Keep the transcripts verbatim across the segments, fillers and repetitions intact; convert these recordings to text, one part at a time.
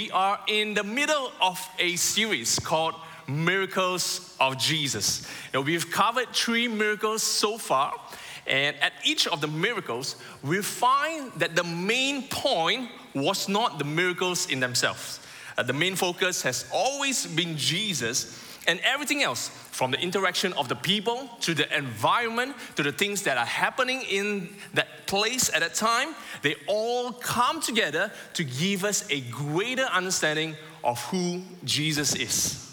we are in the middle of a series called Miracles of Jesus. Now, we've covered three miracles so far, and at each of the miracles, we find that the main point was not the miracles in themselves. Uh, the main focus has always been Jesus, and everything else, from the interaction of the people, to the environment, to the things that are happening in that place at that time, they all come together to give us a greater understanding of who Jesus is.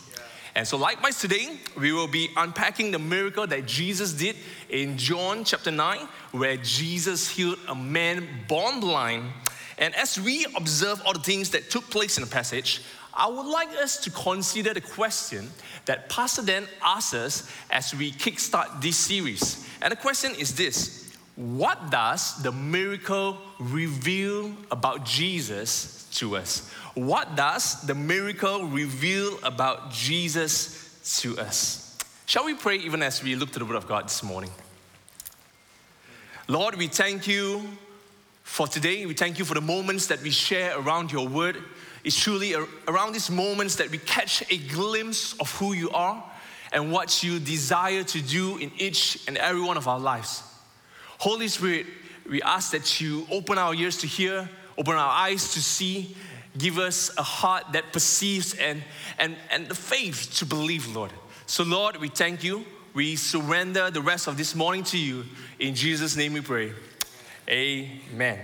And so likewise today, we will be unpacking the miracle that Jesus did in John chapter nine, where Jesus healed a man born blind. And as we observe all the things that took place in the passage, I would like us to consider the question that Pastor Dan asks us as we kickstart this series. And the question is this: what does the miracle reveal about Jesus to us? What does the miracle reveal about Jesus to us? Shall we pray even as we look to the Word of God this morning? Lord, we thank you for today. We thank you for the moments that we share around your Word. It's truly around these moments that we catch a glimpse of who you are and what you desire to do in each and every one of our lives. Holy Spirit, we ask that you open our ears to hear, open our eyes to see, give us a heart that perceives and, and, and the faith to believe, Lord. So, Lord, we thank you. We surrender the rest of this morning to you. In Jesus' name we pray. Amen.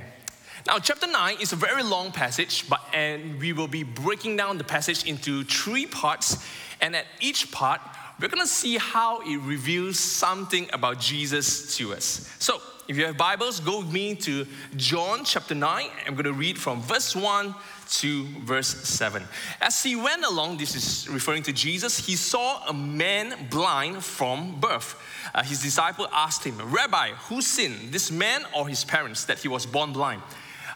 Now, chapter nine is a very long passage, but and we will be breaking down the passage into three parts. And at each part, we're going to see how it reveals something about Jesus to us. So, if you have Bibles, go with me to John chapter nine. I'm going to read from verse one to verse seven. As he went along, this is referring to Jesus, he saw a man blind from birth. Uh, his disciple asked him, "Rabbi, who sinned, this man or his parents, that he was born blind?"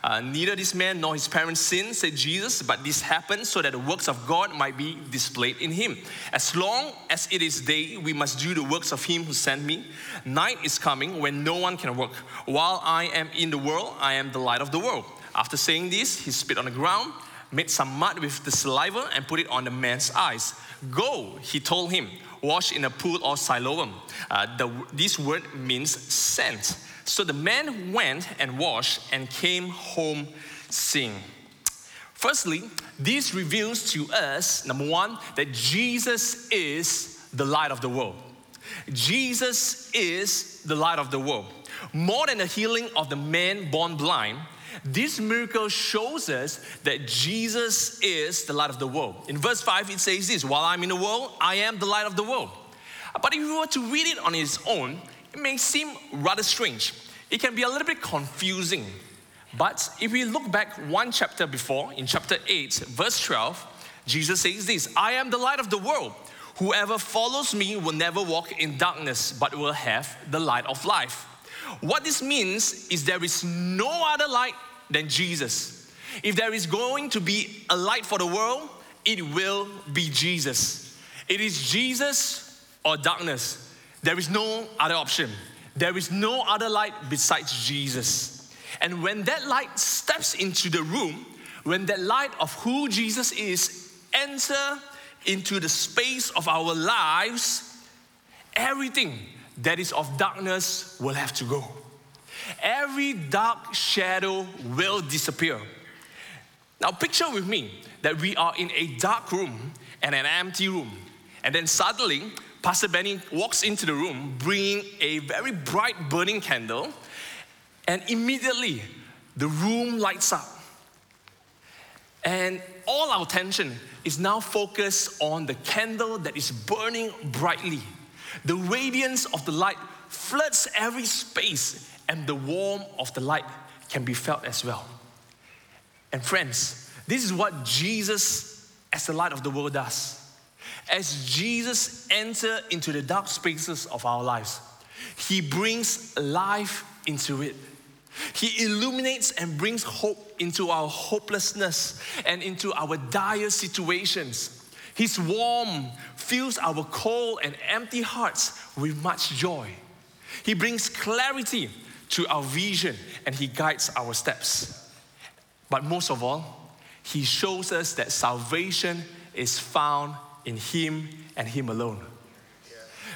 Uh, "neither this man nor his parents sinned," said Jesus, "but this happened so that the works of God might be displayed in him. As long as it is day, we must do the works of him who sent me. Night is coming when no one can work. While I am in the world, I am the light of the world." After saying this, he spit on the ground, made some mud with the saliva, and put it on the man's eyes. "Go," he told him, "wash in a pool of Siloam." Uh, the, this word means sent. So the man went and washed and came home seeing. Firstly, this reveals to us, number one, that Jesus is the light of the world. Jesus is the light of the world. More than the healing of the man born blind, this miracle shows us that Jesus is the light of the world. In verse five, it says this: "While I'm in the world, I am the light of the world." But if you were to read it on its own, it may seem rather strange. It can be a little bit confusing. But if we look back one chapter before, in chapter eight, verse twelve, Jesus says this: "I am the light of the world. Whoever follows me will never walk in darkness, but will have the light of life." What this means is there is no other light than Jesus. If there is going to be a light for the world, it will be Jesus. It is Jesus or darkness. There is no other option. There is no other light besides Jesus. And when that light steps into the room, when that light of who Jesus is enters into the space of our lives, everything that is of darkness will have to go. Every dark shadow will disappear. Now picture with me that we are in a dark room and an empty room. And then suddenly, Pastor Benny walks into the room bringing a very bright burning candle, and immediately the room lights up. And all our attention is now focused on the candle that is burning brightly. The radiance of the light floods every space, and the warmth of the light can be felt as well. And friends, this is what Jesus as the light of the world does. As Jesus enters into the dark spaces of our lives, he brings life into it. He illuminates and brings hope into our hopelessness and into our dire situations. His warmth fills our cold and empty hearts with much joy. He brings clarity to our vision, and he guides our steps. But most of all, he shows us that salvation is found in him and him alone.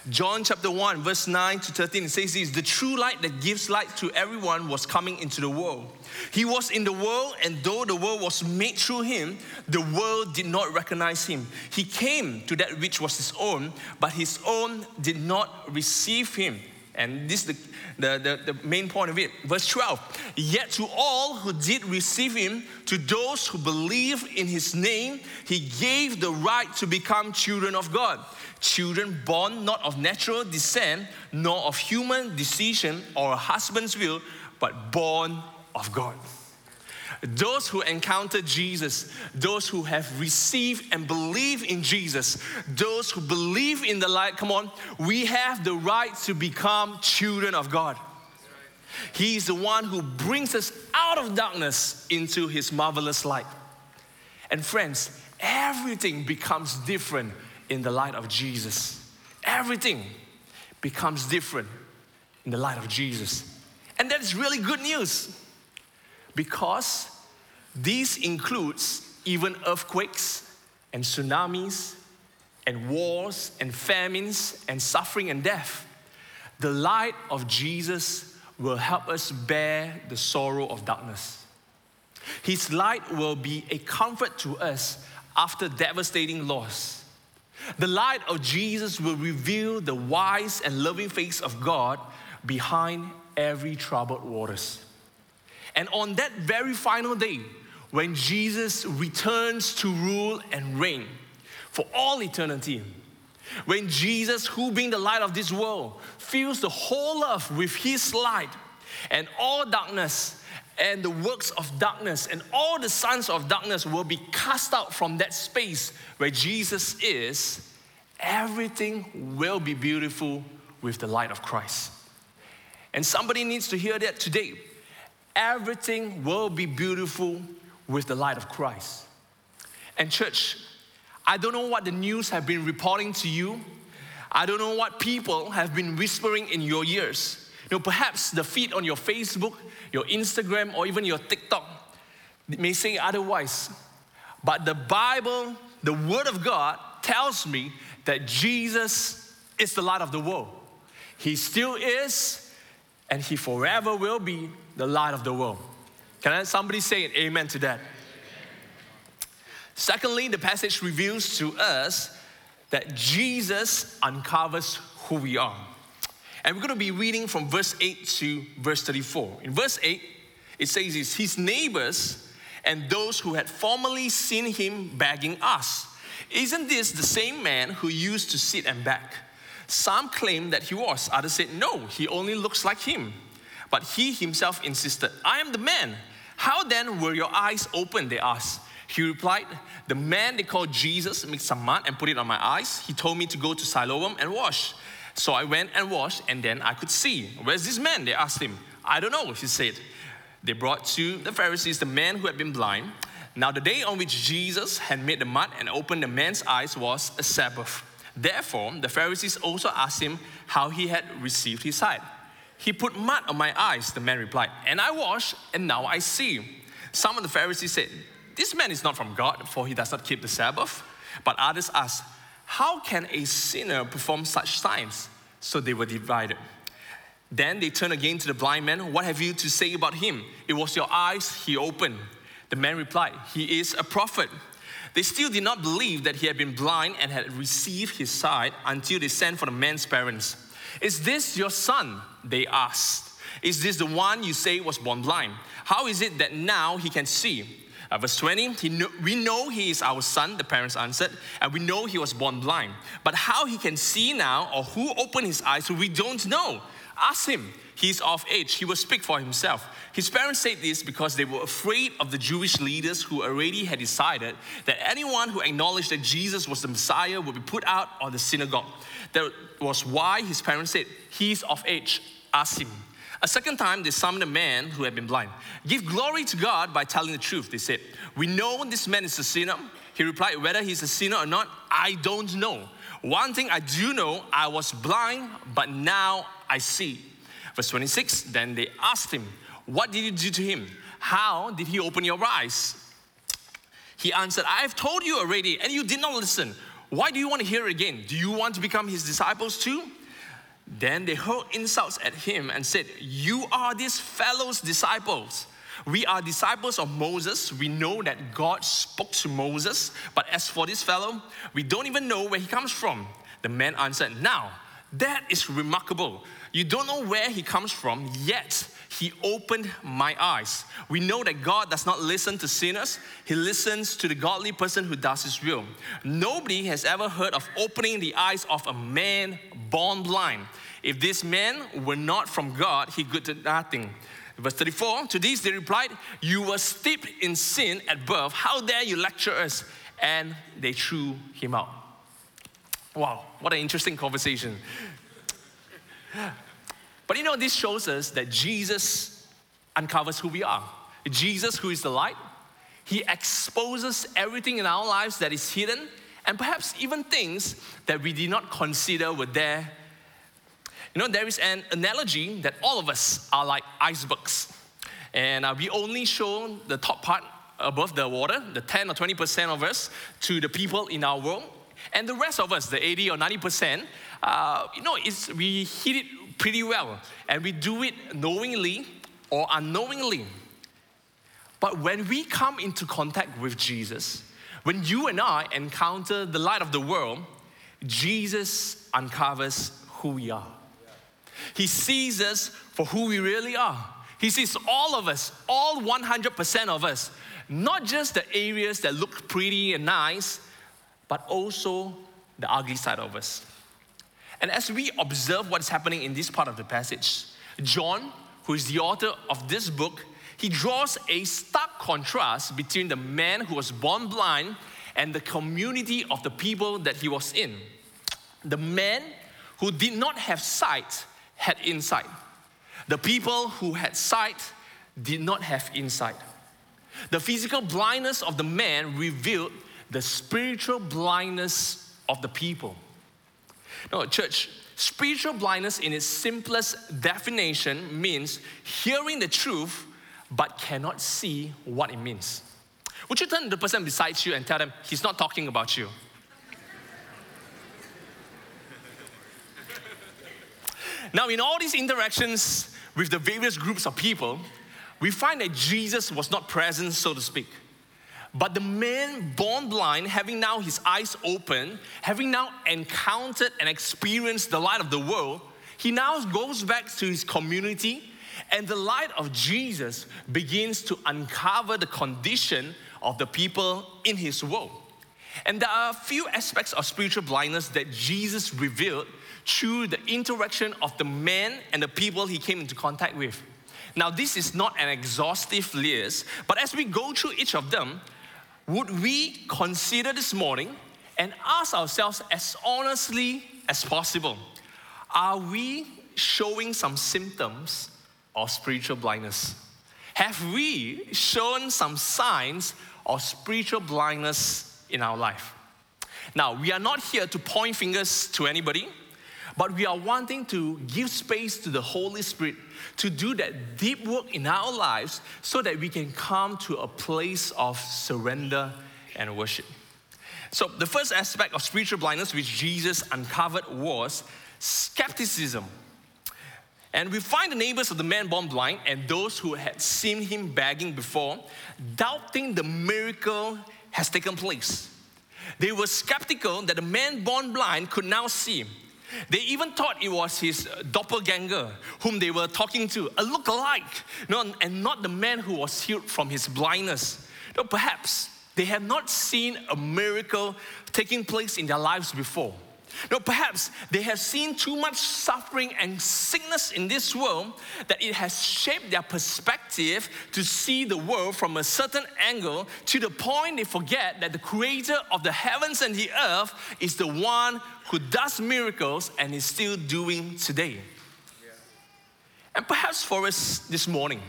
John chapter one, verse nine to thirteen, it says this: the true light that gives light to everyone was coming into the world. He was in the world, and though the world was made through him, the world did not recognize him. He came to that which was his own, but his own did not receive him. And this is the, the, the, the main point of it. Verse twelve, yet to all who did receive him, to those who believe in his name, he gave the right to become children of God. Children born not of natural descent, nor of human decision or a husband's will, but born of God. Those who encounter Jesus, those who have received and believe in Jesus, those who believe in the light, come on, we have the right to become children of God. He is the one who brings us out of darkness into his marvelous light. And friends, everything becomes different in the light of Jesus. Everything becomes different in the light of Jesus. And that's really good news, because this includes even earthquakes and tsunamis and wars and famines and suffering and death. The light of Jesus will help us bear the sorrow of darkness. His light will be a comfort to us after devastating loss. The light of Jesus will reveal the wise and loving face of God behind every troubled waters. And on that very final day, when Jesus returns to rule and reign for all eternity, when Jesus, who being the light of this world, fills the whole earth with his light, and all darkness and the works of darkness and all the sons of darkness will be cast out from that space where Jesus is, everything will be beautiful with the light of Christ. And somebody needs to hear that today. Everything will be beautiful with the light of Christ. And church, I don't know what the news have been reporting to you. I don't know what people have been whispering in your ears. You know, perhaps the feed on your Facebook, your Instagram, or even your TikTok may say otherwise. But the Bible, the Word of God, tells me that Jesus is the light of the world. He still is, and he forever will be the light of the world. Can I, somebody say an amen to that? Amen. Secondly, the passage reveals to us that Jesus uncovers who we are. And we're going to be reading from verse eight to verse thirty-four. In verse eight, it says this: his neighbors and those who had formerly seen him begging us, isn't this the same man who used to sit and beg? Some claimed that he was. Others said, no, he only looks like him. But he himself insisted, I am the man. How then were your eyes opened, they asked. He replied, the man they called Jesus mixed some mud and put it on my eyes. He told me to go to Siloam and wash. So I went and washed, and then I could see. Where's this man, they asked him. I don't know, he said. They brought to the Pharisees the man who had been blind. Now the day on which Jesus had made the mud and opened the man's eyes was a Sabbath. Therefore, the Pharisees also asked him how he had received his sight. He put mud on my eyes, the man replied, and I washed, and now I see. Some of the Pharisees said, this man is not from God, for he does not keep the Sabbath. But others asked, how can a sinner perform such signs? So they were divided. Then they turned again to the blind man, what have you to say about him? It was your eyes he opened. The man replied, he is a prophet. They still did not believe that he had been blind and had received his sight until they sent for the man's parents. Is this your son? They asked. Is this the one you say was born blind? How is it that now he can see? Uh, verse twenty, he kn- we know he is our son, the parents answered, and we know he was born blind. But how he can see now, or who opened his eyes, we don't know. Ask him. He is of age. He will speak for himself. His parents said this because they were afraid of the Jewish leaders who already had decided that anyone who acknowledged that Jesus was the Messiah would be put out of the synagogue. That was why his parents said, he is of age, ask him. A second time, they summoned a man who had been blind. Give glory to God by telling the truth, they said. We know this man is a sinner. He replied, whether he's a sinner or not, I don't know. One thing I do know, I was blind, but now I see. Verse twenty-six, then they asked him, what did you do to him? How did he open your eyes? He answered, I've told you already and you did not listen. Why do you want to hear it again? Do you want to become his disciples too? Then they hurled insults at him and said, you are this fellow's disciples. We are disciples of Moses. We know that God spoke to Moses. But as for this fellow, we don't even know where he comes from. The man answered, now, that is remarkable. You don't know where he comes from, yet he opened my eyes. We know that God does not listen to sinners. He listens to the godly person who does his will. Nobody has ever heard of opening the eyes of a man born blind. If this man were not from God, he could do nothing. Verse thirty-four, to these they replied, you were steeped in sin at birth. How dare you lecture us? And they threw him out. Wow, what an interesting conversation. But you know, this shows us that Jesus uncovers who we are. Jesus, who is the light, he exposes everything in our lives that is hidden and perhaps even things that we did not consider were there. You know, there is an analogy that all of us are like icebergs. And uh, we only show the top part above the water, the ten or twenty percent of us, to the people in our world. And the rest of us, the eighty or ninety percent, uh, you know, it's, we hit it pretty well. And we do it knowingly or unknowingly. But when we come into contact with Jesus, when you and I encounter the light of the world, Jesus uncovers who we are. He sees us for who we really are. He sees all of us, all one hundred percent of us, not just the areas that look pretty and nice, but also the ugly side of us. And as we observe what's happening in this part of the passage, John, who is the author of this book, he draws a stark contrast between the man who was born blind and the community of the people that he was in. The man who did not have sight had insight. The people who had sight did not have insight. The physical blindness of the man revealed the spiritual blindness of the people. No, church, spiritual blindness in its simplest definition means hearing the truth but cannot see what it means. Would you turn to the person beside you and tell them, he's not talking about you? Now, in all these interactions with the various groups of people, we find that Jesus was not present, so to speak. But the man born blind, having now his eyes open, having now encountered and experienced the light of the world, he now goes back to his community, and the light of Jesus begins to uncover the condition of the people in his world. And there are a few aspects of spiritual blindness that Jesus revealed through the interaction of the man and the people he came into contact with. Now, this is not an exhaustive list, but as we go through each of them, would we consider this morning and ask ourselves as honestly as possible, are we showing some symptoms of spiritual blindness? Have we shown some signs of spiritual blindness in our life? Now, we are not here to point fingers to anybody, but we are wanting to give space to the Holy Spirit to do that deep work in our lives so that we can come to a place of surrender and worship. So the first aspect of spiritual blindness which Jesus uncovered was skepticism. And we find the neighbors of the man born blind and those who had seen him begging before, doubting the miracle has taken place. They were skeptical that the man born blind could now see. They even thought it was his doppelganger whom they were talking to, a lookalike, and not the man who was healed from his blindness. Perhaps they have not seen a miracle taking place in their lives before. No, perhaps they have seen too much suffering and sickness in this world that it has shaped their perspective to see the world from a certain angle to the point they forget that the creator of the heavens and the earth is the one who does miracles and is still doing today. Yeah. And perhaps for us this morning,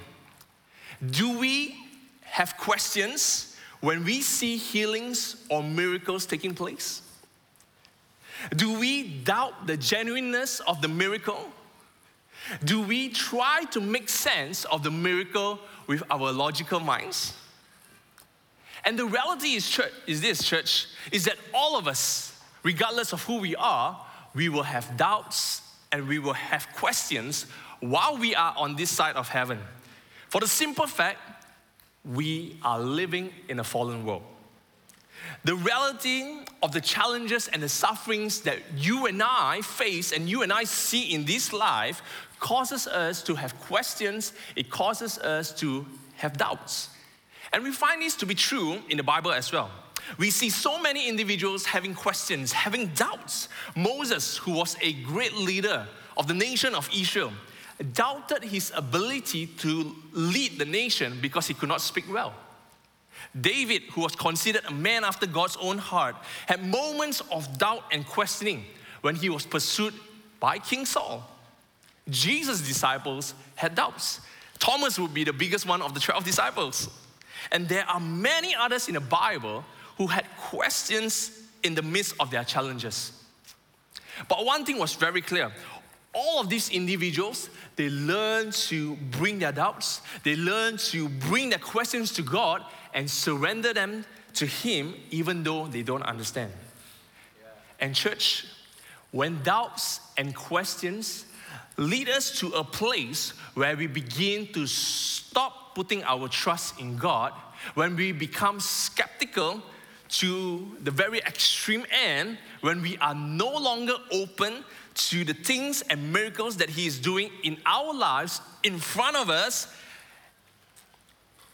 do we have questions when we see healings or miracles taking place? Do we doubt the genuineness of the miracle? Do we try to make sense of the miracle with our logical minds? And the reality is, church, is this, church, is that all of us, regardless of who we are, we will have doubts and we will have questions while we are on this side of heaven. For the simple fact, we are living in a fallen world. The reality of the challenges and the sufferings that you and I face and you and I see in this life causes us to have questions. It causes us to have doubts. And we find this to be true in the Bible as well. We see so many individuals having questions, having doubts. Moses, who was a great leader of the nation of Israel, doubted his ability to lead the nation because he could not speak well. David, who was considered a man after God's own heart, had moments of doubt and questioning when he was pursued by King Saul. Jesus' disciples had doubts. Thomas would be the biggest one of the twelve disciples. And there are many others in the Bible who had questions in the midst of their challenges. But one thing was very clear. All of these individuals, they learned to bring their doubts, they learned to bring their questions to God and surrender them to Him even though they don't understand. Yeah. And church, when doubts and questions lead us to a place where we begin to stop putting our trust in God, when we become skeptical to the very extreme end, when we are no longer open to the things and miracles that He is doing in our lives, in front of us.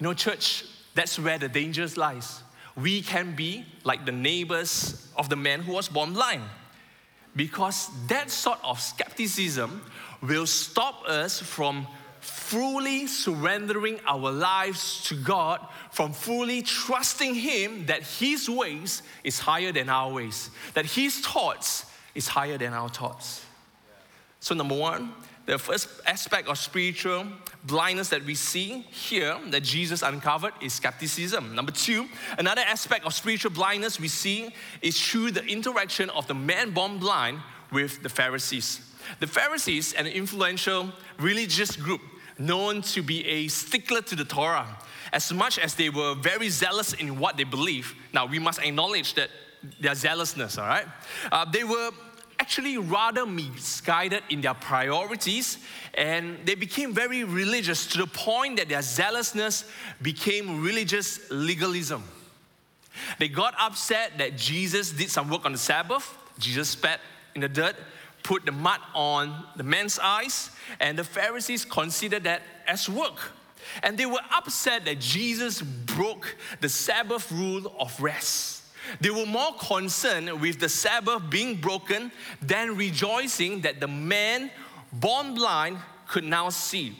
You know, church, that's where the danger lies. We can be like the neighbors of the man who was born blind, because that sort of skepticism will stop us from fully surrendering our lives to God, from fully trusting Him that His ways is higher than our ways, that His thoughts is higher than our thoughts. So number one, the first aspect of spiritual blindness that we see here that Jesus uncovered is skepticism. Number two, another aspect of spiritual blindness we see is through the interaction of the man born blind with the Pharisees. The Pharisees, an influential religious group known to be a stickler to the Torah, as much as they were very zealous in what they believe. Now, we must acknowledge that their zealousness, all right? Uh, they were actually rather misguided in their priorities, and they became very religious to the point that their zealousness became religious legalism. They got upset that Jesus did some work on the Sabbath. Jesus spat in the dirt, put the mud on the man's eyes, and the Pharisees considered that as work. And they were upset that Jesus broke the Sabbath rule of rest. They were more concerned with the Sabbath being broken than rejoicing that the man born blind could now see.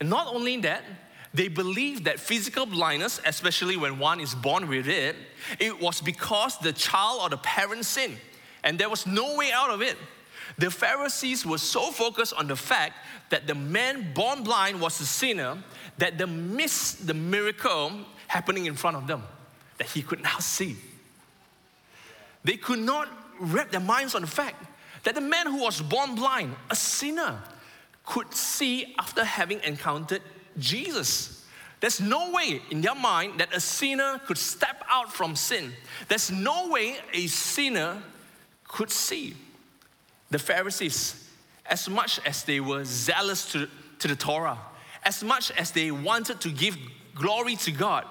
And not only that, they believed that physical blindness, especially when one is born with it, it was because the child or the parent sinned, and there was no way out of it. The Pharisees were so focused on the fact that the man born blind was a sinner that they missed the miracle happening in front of them, that he could now see. They could not wrap their minds on the fact that the man who was born blind, a sinner, could see after having encountered Jesus. There's no way in their mind that a sinner could step out from sin. There's no way a sinner could see. The Pharisees, as much as they were zealous to, to the Torah, as much as they wanted to give glory to God,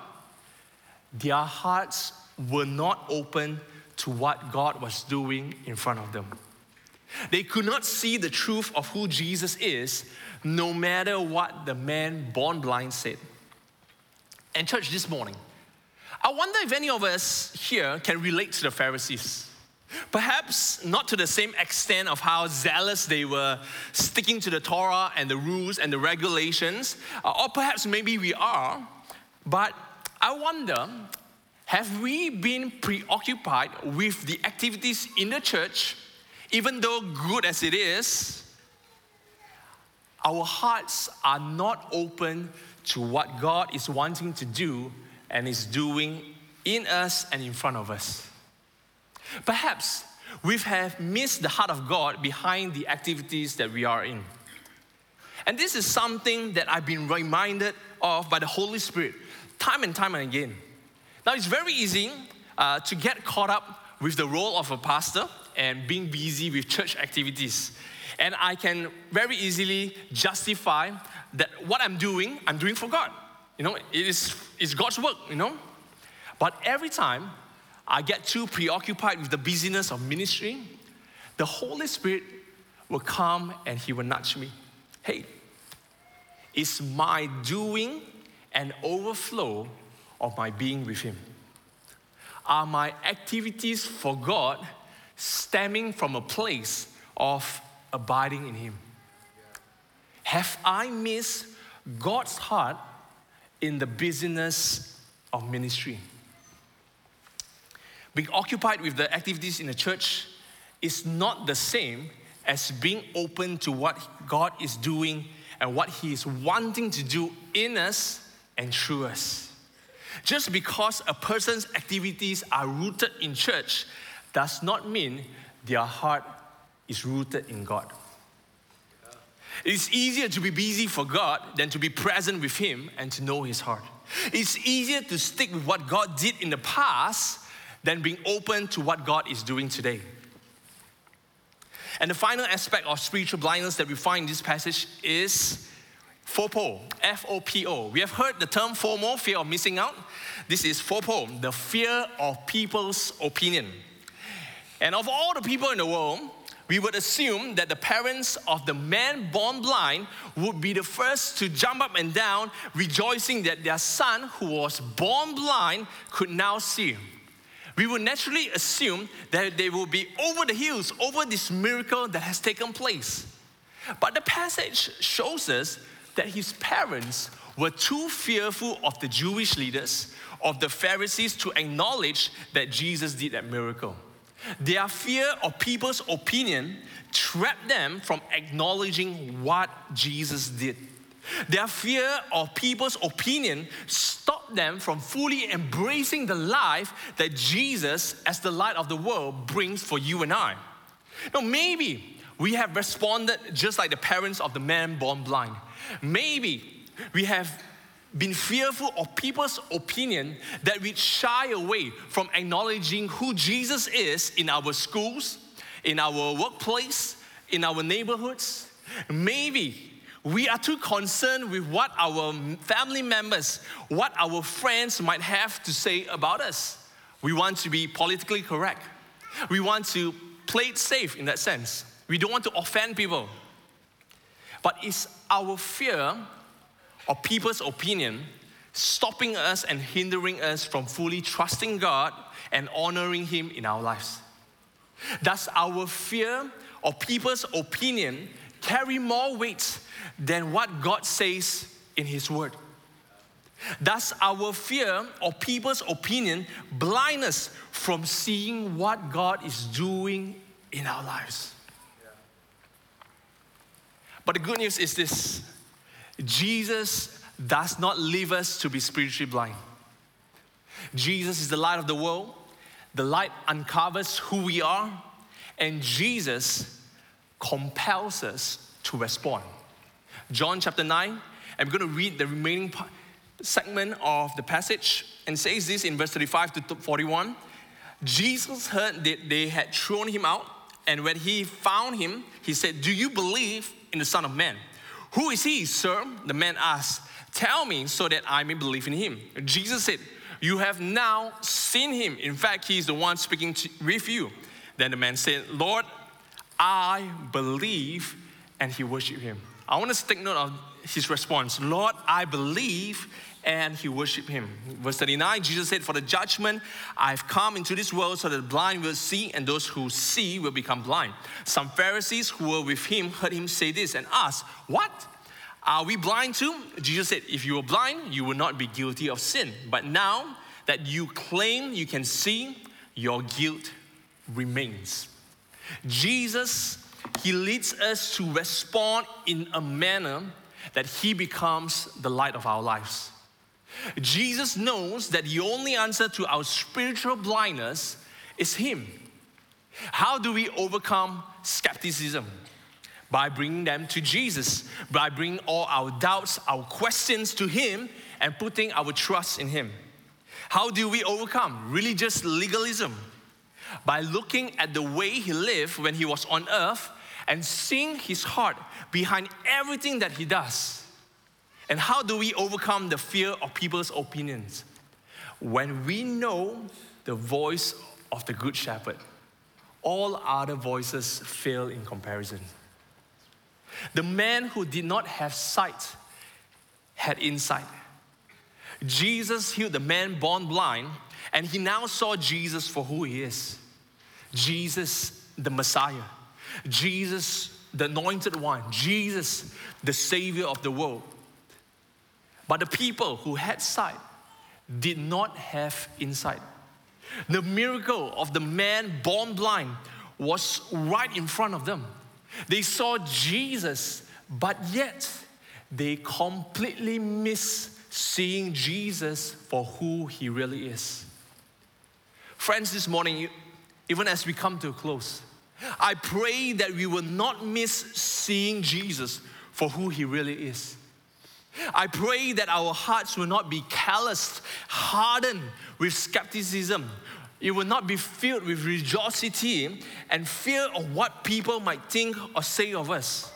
their hearts were not open to what God was doing in front of them. They could not see the truth of who Jesus is, no matter what the man born blind said. And church, this morning, I wonder if any of us here can relate to the Pharisees. Perhaps not to the same extent of how zealous they were sticking to the Torah and the rules and the regulations, or perhaps maybe we are, but I wonder, have we been preoccupied with the activities in the church, even though good as it is? Our hearts are not open to what God is wanting to do and is doing in us and in front of us. Perhaps we have missed the heart of God behind the activities that we are in. And this is something that I've been reminded of by the Holy Spirit time and time and again. Now, it's very easy uh, to get caught up with the role of a pastor and being busy with church activities. And I can very easily justify that what I'm doing, I'm doing for God. You know, it is it's God's work, you know. But every time I get too preoccupied with the busyness of ministry, the Holy Spirit will come and He will nudge me. Hey, is my doing an overflow of my being with Him? Are my activities for God stemming from a place of abiding in Him? Have I missed God's heart in the busyness of ministry? Being occupied with the activities in the church is not the same as being open to what God is doing and what He is wanting to do in us and through us. Just because a person's activities are rooted in church does not mean their heart is rooted in God. It's easier to be busy for God than to be present with Him and to know His heart. It's easier to stick with what God did in the past than being open to what God is doing today. And the final aspect of spiritual blindness that we find in this passage is FOPO, F O P O. We have heard the term FOMO, fear of missing out. This is FOPO, the fear of people's opinion. And of all the people in the world, we would assume that the parents of the man born blind would be the first to jump up and down, rejoicing that their son, who was born blind, could now see. We would naturally assume that they will be over the hills over this miracle that has taken place. But the passage shows us that his parents were too fearful of the Jewish leaders, of the Pharisees, to acknowledge that Jesus did that miracle. Their fear of people's opinion trapped them from acknowledging what Jesus did. Their fear of people's opinion stopped them from fully embracing the life that Jesus, as the light of the world, brings for you and I. Now, maybe we have responded just like the parents of the man born blind. Maybe we have been fearful of people's opinion that we shy away from acknowledging who Jesus is in our schools, in our workplace, in our neighborhoods. Maybe we are too concerned with what our family members, what our friends might have to say about us. We want to be politically correct. We want to play it safe in that sense. We don't want to offend people. But is our fear of people's opinion stopping us and hindering us from fully trusting God and honoring Him in our lives? Does our fear of people's opinion carry more weight than what God says in His Word? Does our fear of people's opinion blind us from seeing what God is doing in our lives? But the good news is this: Jesus does not leave us to be spiritually blind. Jesus is the light of the world. The light uncovers who we are, and Jesus compels us to respond. John chapter nine, I'm going to read the remaining segment of the passage, and says this in verse thirty-five to forty-one. Jesus heard that they had thrown him out, and when he found him, he said, "Do you believe in the Son of Man?" "Who is he, sir?" the man asked. "Tell me so that I may believe in him." Jesus said, "You have now seen him. In fact, he is the one speaking to, with you." Then the man said, "Lord, I believe," and he worshiped him. I want to take note of his response. Lord, I believe, and he worshiped him. Verse thirty-nine, Jesus said, "For the judgment I've come into this world so that the blind will see, and those who see will become blind." Some Pharisees who were with him heard him say this and asked, "What? Are we blind too?" Jesus said, "If you were blind, you would not be guilty of sin. But now that you claim you can see, your guilt remains." Jesus, He leads us to respond in a manner that He becomes the light of our lives. Jesus knows that the only answer to our spiritual blindness is Him. How do we overcome skepticism? By bringing them to Jesus, by bringing all our doubts, our questions to Him, and putting our trust in Him. How do we overcome religious legalism? By looking at the way he lived when he was on earth and seeing his heart behind everything that he does. And how do we overcome the fear of people's opinions? When we know the voice of the Good Shepherd, all other voices fail in comparison. The man who did not have sight had insight. Jesus healed the man born blind, and he now saw Jesus for who he is. Jesus, the Messiah. Jesus, the Anointed One. Jesus, the Savior of the world. But the people who had sight did not have insight. The miracle of the man born blind was right in front of them. They saw Jesus, but yet they completely missed seeing Jesus for who he really is. Friends, this morning, even as we come to a close, I pray that we will not miss seeing Jesus for who he really is. I pray that our hearts will not be calloused, hardened with skepticism. It will not be filled with religiosity and fear of what people might think or say of us.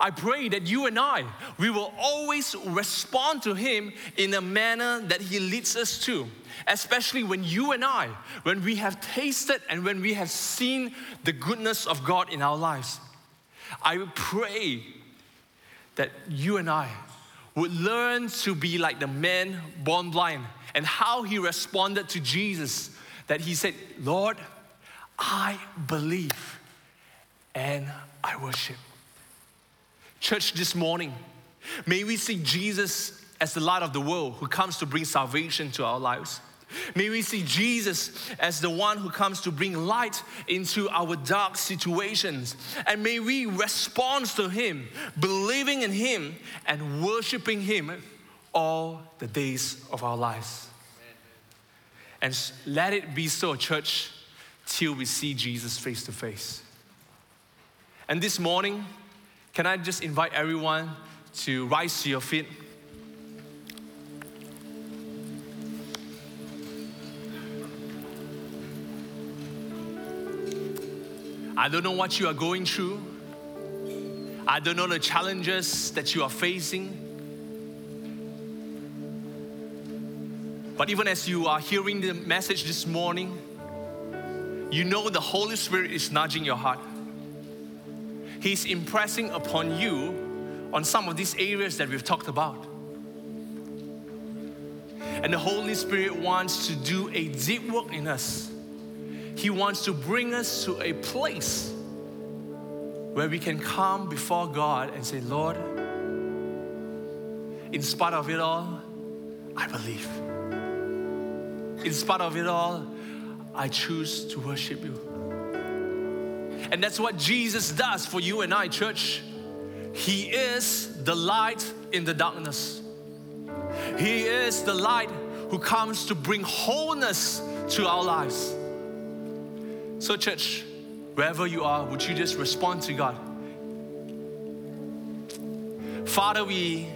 I pray that you and I, we will always respond to him in a manner that he leads us to. Especially when you and I, when we have tasted and when we have seen the goodness of God in our lives. I pray that you and I would learn to be like the man born blind and how he responded to Jesus. That he said, Lord, I believe and I worship. Church, this morning, may we see Jesus as the light of the world who comes to bring salvation to our lives. May we see Jesus as the one who comes to bring light into our dark situations. And may we respond to him, believing in him and worshiping him all the days of our lives. And let it be so, church, till we see Jesus face to face. And this morning, can I just invite everyone to rise to your feet? I don't know what you are going through. I don't know the challenges that you are facing. But even as you are hearing the message this morning, you know the Holy Spirit is nudging your heart. He's impressing upon you on some of these areas that we've talked about. And the Holy Spirit wants to do a deep work in us. He wants to bring us to a place where we can come before God and say, Lord, in spite of it all, I believe. In spite of it all, I choose to worship you. And that's what Jesus does for you and I, church. He is the light in the darkness. He is the light who comes to bring wholeness to our lives. So, church, wherever you are, would you just respond to God? Father, we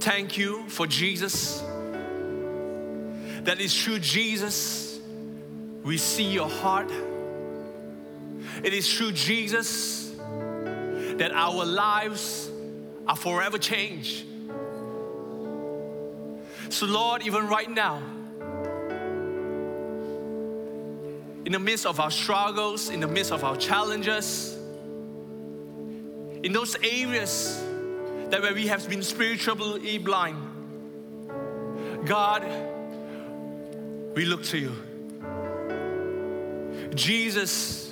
thank you for Jesus. That is through Jesus, we see your heart. It is through Jesus that our lives are forever changed. So Lord, even right now, in the midst of our struggles, in the midst of our challenges, in those areas that where we have been spiritually blind, God, we look to you. Jesus,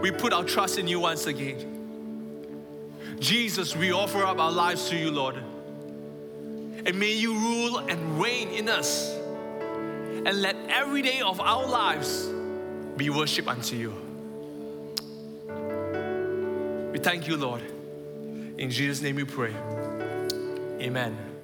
we put our trust in you once again. Jesus, we offer up our lives to you, Lord. And may you rule and reign in us. And let every day of our lives be worship unto you. We thank you, Lord. In Jesus' name we pray. Amen.